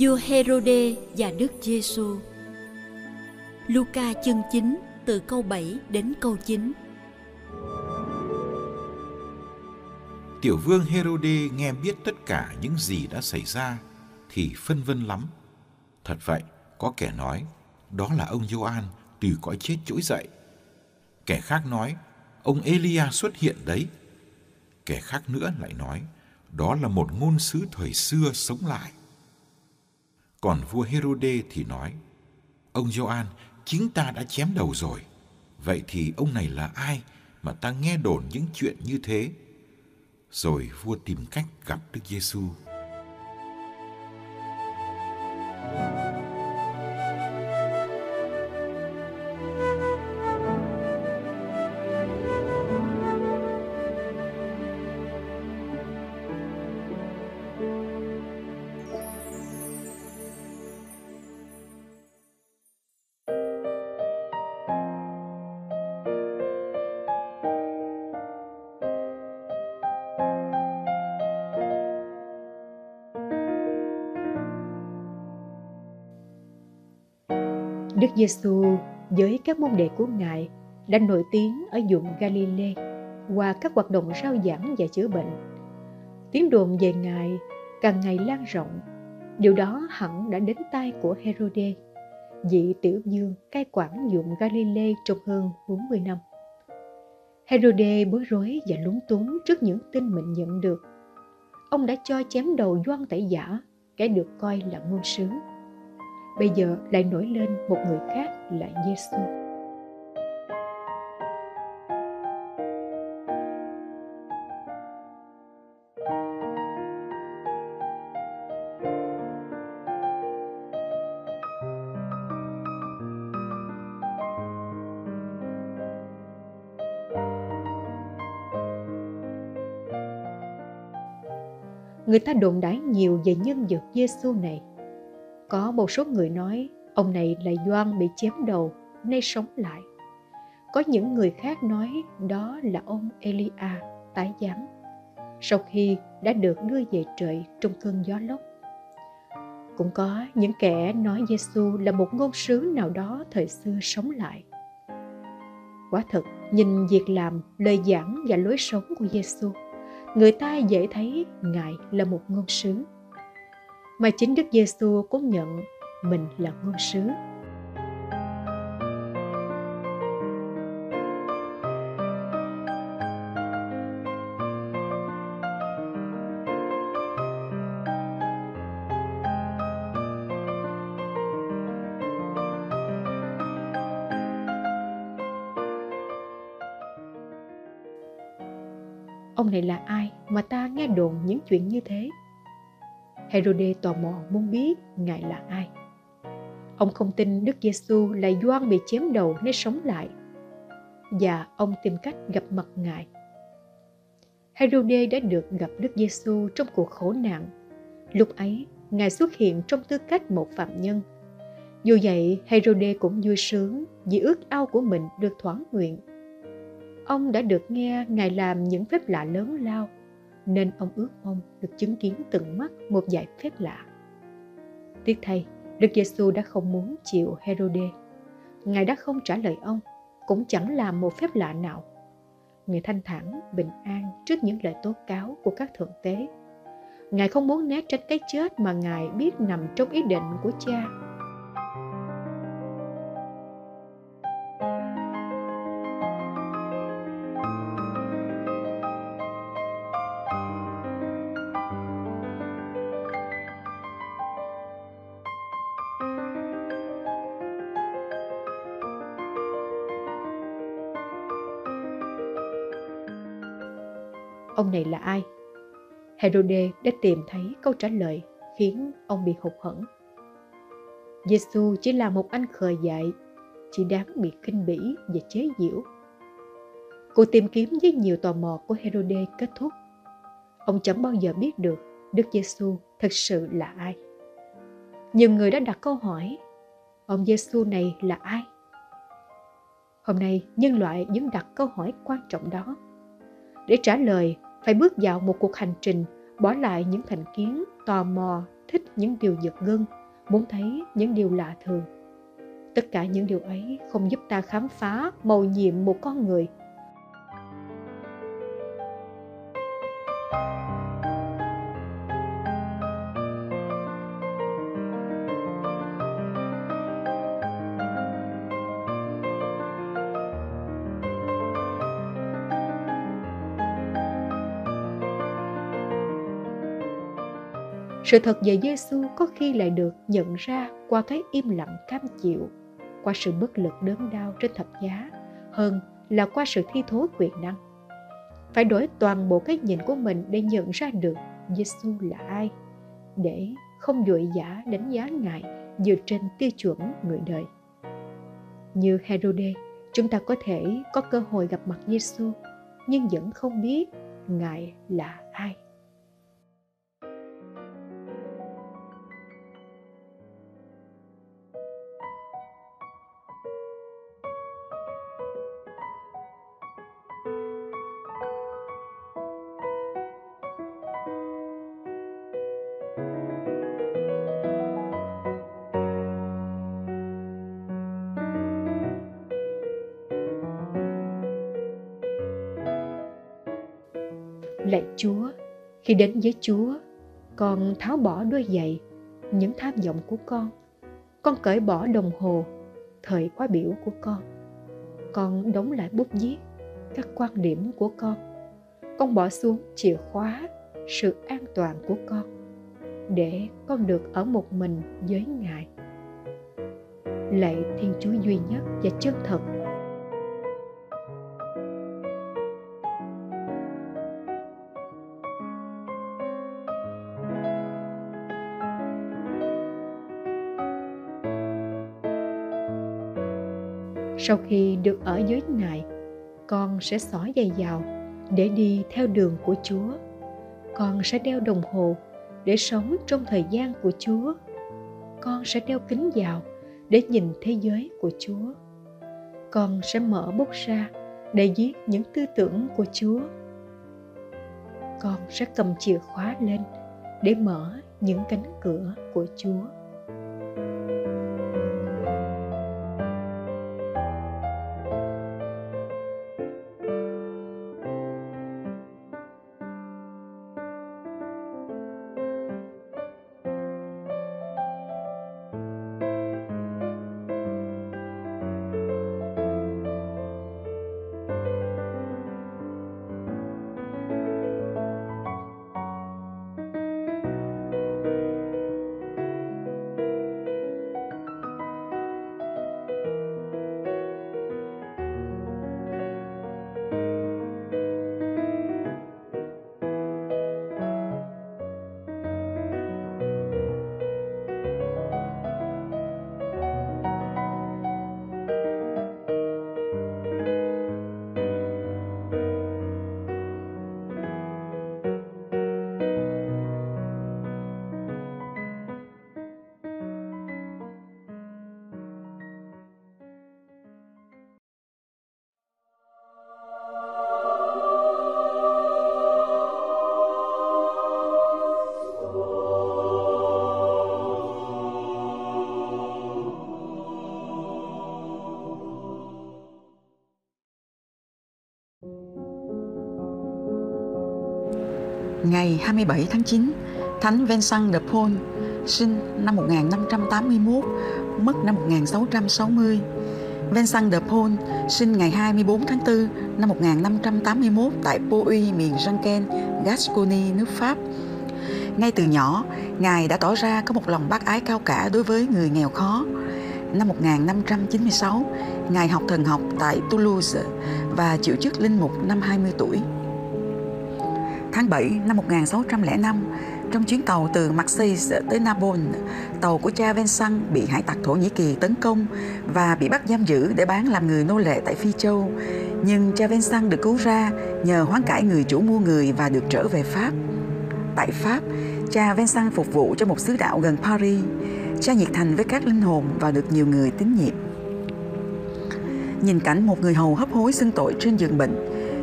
Vua Hêrôđê và Đức Giêsu. Luca chương 9 từ câu 7 đến câu 9. Tiểu vương Hêrôđê nghe biết tất cả những gì đã xảy ra thì phân vân lắm. Thật vậy, có kẻ nói đó là ông Gioan từ cõi chết trỗi dậy. Kẻ khác nói ông Êlia xuất hiện đấy. Kẻ khác nữa lại nói đó là một ngôn sứ thời xưa sống lại. Còn vua Hêrôđê thì nói, ông Gioan chính ta đã chém đầu rồi. Vậy thì ông này là ai mà ta nghe đồn những chuyện như thế? Rồi vua tìm cách gặp Đức Giêsu. Đức Giêsu với các môn đệ của Ngài đã nổi tiếng ở vùng Galilee qua các hoạt động rao giảng và chữa bệnh. Tiếng đồn về Ngài càng ngày lan rộng, điều đó hẳn đã đến tai của Hêrôđê, vị tiểu vương cai quản vùng Galilee trong hơn 40 năm. Hêrôđê bối rối và lúng túng trước những tin mình nhận được. Ông đã cho chém đầu Gioan Tẩy giả, kẻ được coi là ngôn sứ. Bây giờ lại nổi lên một người khác là Giêsu. Người ta đồn đãi nhiều về nhân vật Giêsu này. Có một số người nói ông này là Gioan bị chém đầu, nay sống lại. Có những người khác nói đó là ông Êlia tái giáng, sau khi đã được đưa về trời trong cơn gió lốc. Cũng có những kẻ nói Giêsu là một ngôn sứ nào đó thời xưa sống lại. Quả thật, nhìn việc làm, lời giảng và lối sống của Giêsu, người ta dễ thấy Ngài là một ngôn sứ. Mà chính Đức Giêsu cũng nhận mình là ngôn sứ. Ông này là ai mà ta nghe đồn những chuyện như thế? Hêrôđê tò mò muốn biết Ngài là ai. Ông không tin Đức Giêsu là Gioan bị chém đầu nên sống lại, và ông tìm cách gặp mặt Ngài. Hêrôđê đã được gặp Đức Giêsu trong cuộc khổ nạn. Lúc ấy, Ngài xuất hiện trong tư cách một phạm nhân. Dù vậy, Hêrôđê cũng vui sướng vì ước ao của mình được thỏa nguyện. Ông đã được nghe Ngài làm những phép lạ lớn lao, nên ông ước mong được chứng kiến tận mắt một vài phép lạ. Tiếc thay, Đức Giêsu đã không muốn chịu Hêrôđê. Ngài đã không trả lời ông, cũng chẳng làm một phép lạ nào. Ngài thanh thản, bình an trước những lời tố cáo của các thượng tế. Ngài không muốn né tránh cái chết mà Ngài biết nằm trong ý định của Cha. Ông này là ai? Hêrôđê đã tìm thấy câu trả lời khiến ông bị hụt hẫng. Giêsu chỉ là một anh khờ dại, chỉ đáng bị khinh bỉ và chế giễu. Cuộc tìm kiếm với nhiều tò mò của Hêrôđê kết thúc. Ông chẳng bao giờ biết được Đức Giêsu thật sự là ai. Nhiều người đã đặt câu hỏi, ông Giêsu này là ai? Hôm nay nhân loại vẫn đặt câu hỏi quan trọng đó. Để trả lời, phải bước vào một cuộc hành trình, bỏ lại những thành kiến, tò mò, thích những điều giật gân, muốn thấy những điều lạ thường. Tất cả những điều ấy không giúp ta khám phá mầu nhiệm một con người. Sự thật về Giêsu có khi lại được nhận ra qua cái im lặng cam chịu, qua sự bất lực đớn đau trên thập giá, hơn là qua sự thi thố quyền năng. Phải đổi toàn bộ cái nhìn của mình để nhận ra được Giêsu là ai, để không vội vã đánh giá Ngài dựa trên tiêu chuẩn người đời. Như Hêrôđê, chúng ta có thể có cơ hội gặp mặt Giêsu nhưng vẫn không biết Ngài là ai. Lạy Chúa, khi đến với Chúa, con tháo bỏ đôi giày, những tham vọng của con cởi bỏ đồng hồ, thời khóa biểu của con đóng lại bút viết, các quan điểm của con bỏ xuống chìa khóa, sự an toàn của con, để con được ở một mình với Ngài. Lạy Thiên Chúa duy nhất và chân thật, sau khi được ở dưới Ngài, con sẽ xỏ giày vào để đi theo đường của Chúa. Con sẽ đeo đồng hồ để sống trong thời gian của Chúa. Con sẽ đeo kính vào để nhìn thế giới của Chúa. Con sẽ mở bút ra để viết những tư tưởng của Chúa. Con sẽ cầm chìa khóa lên để mở những cánh cửa của Chúa. Ngày 27 tháng 9, Thánh Vincent de Paul sinh năm 1581, mất năm 1660. Vincent de Paul sinh ngày 24 tháng 4 năm 1581 tại Pauy, miền Janken, Gascony, nước Pháp. Ngay từ nhỏ, Ngài đã tỏ ra có một lòng bác ái cao cả đối với người nghèo khó. Năm 1596, Ngài học thần học tại Toulouse và chịu chức linh mục năm 20 tuổi. Tháng 7 năm 1605, trong chuyến tàu từ Marseille tới Napoli, tàu của cha Vincent bị hải tặc Thổ Nhĩ Kỳ tấn công và bị bắt giam giữ để bán làm người nô lệ tại Phi Châu. Nhưng cha Vincent được cứu ra nhờ hoán cải người chủ mua người và được trở về Pháp. Tại Pháp, cha Vincent phục vụ cho một xứ đạo gần Paris. Cha nhiệt thành với các linh hồn và được nhiều người tín nhiệm. Nhìn cảnh một người hầu hấp hối xưng tội trên giường bệnh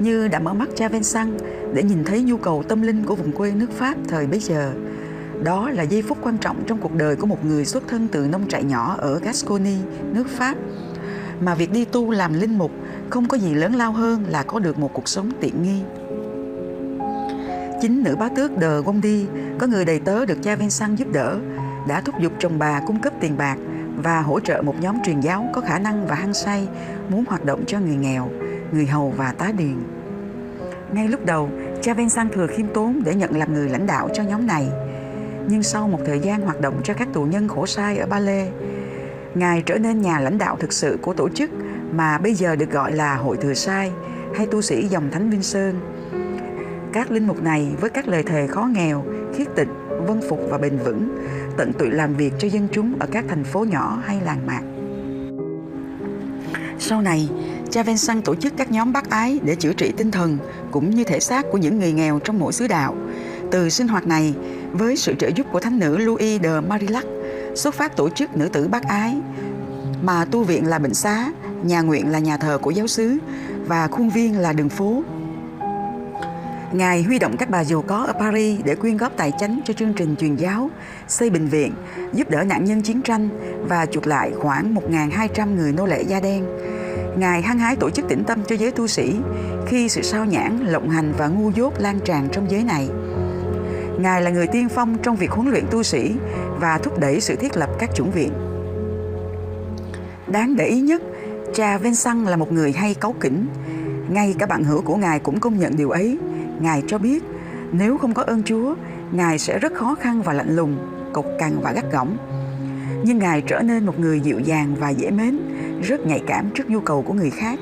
như đã mở mắt cha Vincent để nhìn thấy nhu cầu tâm linh của vùng quê nước Pháp thời bấy giờ. Đó là giây phút quan trọng trong cuộc đời của một người xuất thân từ nông trại nhỏ ở Gascony, nước Pháp, mà việc đi tu làm linh mục không có gì lớn lao hơn là có được một cuộc sống tiện nghi. Chính nữ bá tước de Gondi, có người đầy tớ được cha Vincent giúp đỡ, đã thúc giục chồng bà cung cấp tiền bạc và hỗ trợ một nhóm truyền giáo có khả năng và hăng say muốn hoạt động cho người nghèo, người hầu và tá điền. Ngay lúc đầu, cha Vincent thừa khiêm tốn để nhận làm người lãnh đạo cho nhóm này. Nhưng sau một thời gian hoạt động cho các tù nhân khổ sai ở Ba Lê, Ngài trở nên nhà lãnh đạo thực sự của tổ chức mà bây giờ được gọi là Hội Thừa Sai hay tu sĩ dòng Thánh Vincent. Các linh mục này với các lời thề khó nghèo, khiết tịnh, vâng phục và bền vững, tận tụy làm việc cho dân chúng ở các thành phố nhỏ hay làng mạc. Sau này, cha Vincent tổ chức các nhóm bác ái để chữa trị tinh thần cũng như thể xác của những người nghèo trong mỗi xứ đạo. Từ sinh hoạt này, với sự trợ giúp của thánh nữ Louis de Marillac, xuất phát tổ chức nữ tử bác ái, mà tu viện là bệnh xá, nhà nguyện là nhà thờ của giáo xứ và khuôn viên là đường phố. Ngài huy động các bà giàu có ở Paris để quyên góp tài chánh cho chương trình truyền giáo, xây bệnh viện, giúp đỡ nạn nhân chiến tranh và chuộc lại khoảng 1.200 người nô lệ da đen. Ngài hăng hái tổ chức tĩnh tâm cho giới tu sĩ khi sự sao nhãng, lộng hành và ngu dốt lan tràn trong giới này. Ngài là người tiên phong trong việc huấn luyện tu sĩ và thúc đẩy sự thiết lập các chủng viện. Đáng để ý nhất, cha Vincent là một người hay cáu kỉnh. Ngay cả bạn hữu của Ngài cũng công nhận điều ấy. Ngài cho biết, nếu không có ơn Chúa, Ngài sẽ rất khó khăn và lạnh lùng, cộc cằn và gắt gỏng. Nhưng Ngài trở nên một người dịu dàng và dễ mến, rất nhạy cảm trước nhu cầu của người khác.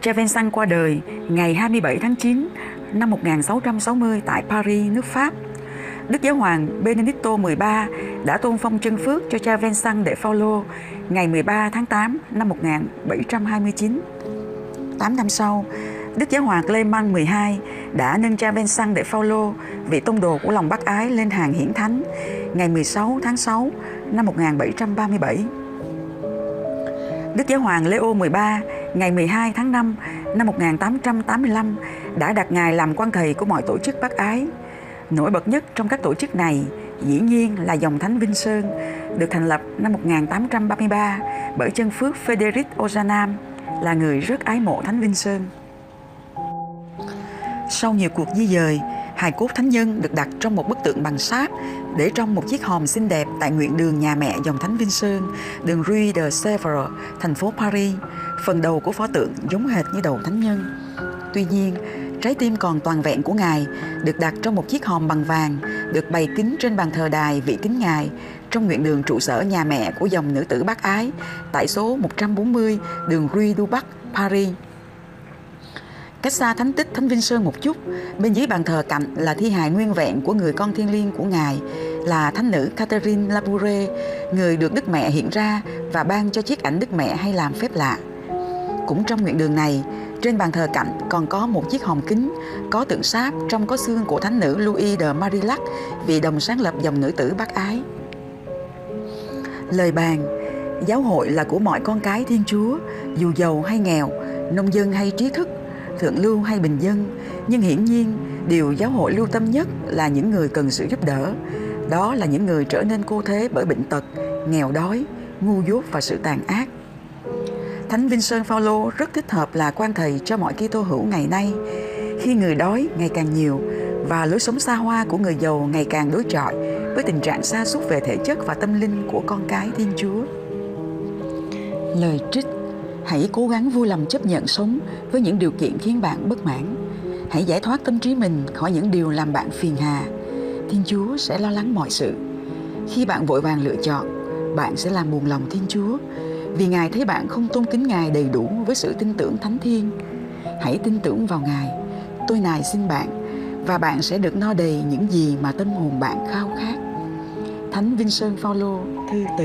Cha Vincent qua đời ngày 27 tháng 9 năm 1660 tại Paris, nước Pháp. Đức Giáo hoàng Benedicto 13 đã tôn phong chân phước cho cha Vincent de Paul ngày 13 tháng 8 năm 1729. 8 năm sau, Đức Giáo hoàng Clemento 12 đã nâng cha Vincent de Paul, vị tông đồ của lòng bác ái, lên hàng hiển thánh ngày 16 tháng 6 năm 1737. Đức Giáo hoàng Leo 13 ngày 12 tháng 5 năm 1885 đã đặt Ngài làm quan thầy của mọi tổ chức bác ái. Nổi bật nhất trong các tổ chức này dĩ nhiên là dòng Thánh Vincent, được thành lập năm 1833 bởi chân phước Federic Ozanam, là người rất ái mộ Thánh Vincent. Sau nhiều cuộc di dời, hài cốt thánh nhân được đặt trong một bức tượng bằng sáp, để trong một chiếc hòm xinh đẹp tại nguyện đường nhà mẹ dòng Thánh Vincent, đường Rue de Sèvres, thành phố Paris. Phần đầu của pho tượng giống hệt như đầu thánh nhân. Tuy nhiên, trái tim còn toàn vẹn của Ngài được đặt trong một chiếc hòm bằng vàng, được bày kín trên bàn thờ đài vị kính Ngài, trong nguyện đường trụ sở nhà mẹ của dòng nữ tử bác ái, tại số 140 đường Rue du Bac, Paris. Cách xa thánh tích Thánh Vincent một chút, bên dưới bàn thờ cạnh là thi hài nguyên vẹn của người con thiêng liêng của Ngài, là thánh nữ Catherine Labouré, người được Đức Mẹ hiện ra và ban cho chiếc ảnh Đức Mẹ hay làm phép lạ. Cũng trong nguyện đường này, trên bàn thờ cạnh còn có một chiếc hòm kính, có tượng sáp, trong có xương của thánh nữ Louis de Marillac, vị đồng sáng lập dòng nữ tử bác ái. Lời bàn: giáo hội là của mọi con cái Thiên Chúa, dù giàu hay nghèo, nông dân hay trí thức, thượng lưu hay bình dân, nhưng hiển nhiên điều giáo hội lưu tâm nhất là những người cần sự giúp đỡ. Đó là những người trở nên cô thế bởi bệnh tật, nghèo đói, ngu dốt và sự tàn ác. Thánh Vincent Paulo rất thích hợp là quan thầy cho mọi Kitô hữu ngày nay. Khi người đói ngày càng nhiều, và lối sống xa hoa của người giàu ngày càng đối chọi với tình trạng sa sút về thể chất và tâm linh của con cái Thiên Chúa. Lời trích: hãy cố gắng vui lòng chấp nhận sống với những điều kiện khiến bạn bất mãn. Hãy giải thoát tâm trí mình khỏi những điều làm bạn phiền hà. Thiên Chúa sẽ lo lắng mọi sự. Khi bạn vội vàng lựa chọn, bạn sẽ làm buồn lòng Thiên Chúa, vì Ngài thấy bạn không tôn kính Ngài đầy đủ với sự tin tưởng thánh thiên. Hãy tin tưởng vào Ngài. Tôi nài xin bạn, và bạn sẽ được no đầy những gì mà tâm hồn bạn khao khát. Thánh Vincent de Paul, thư từ.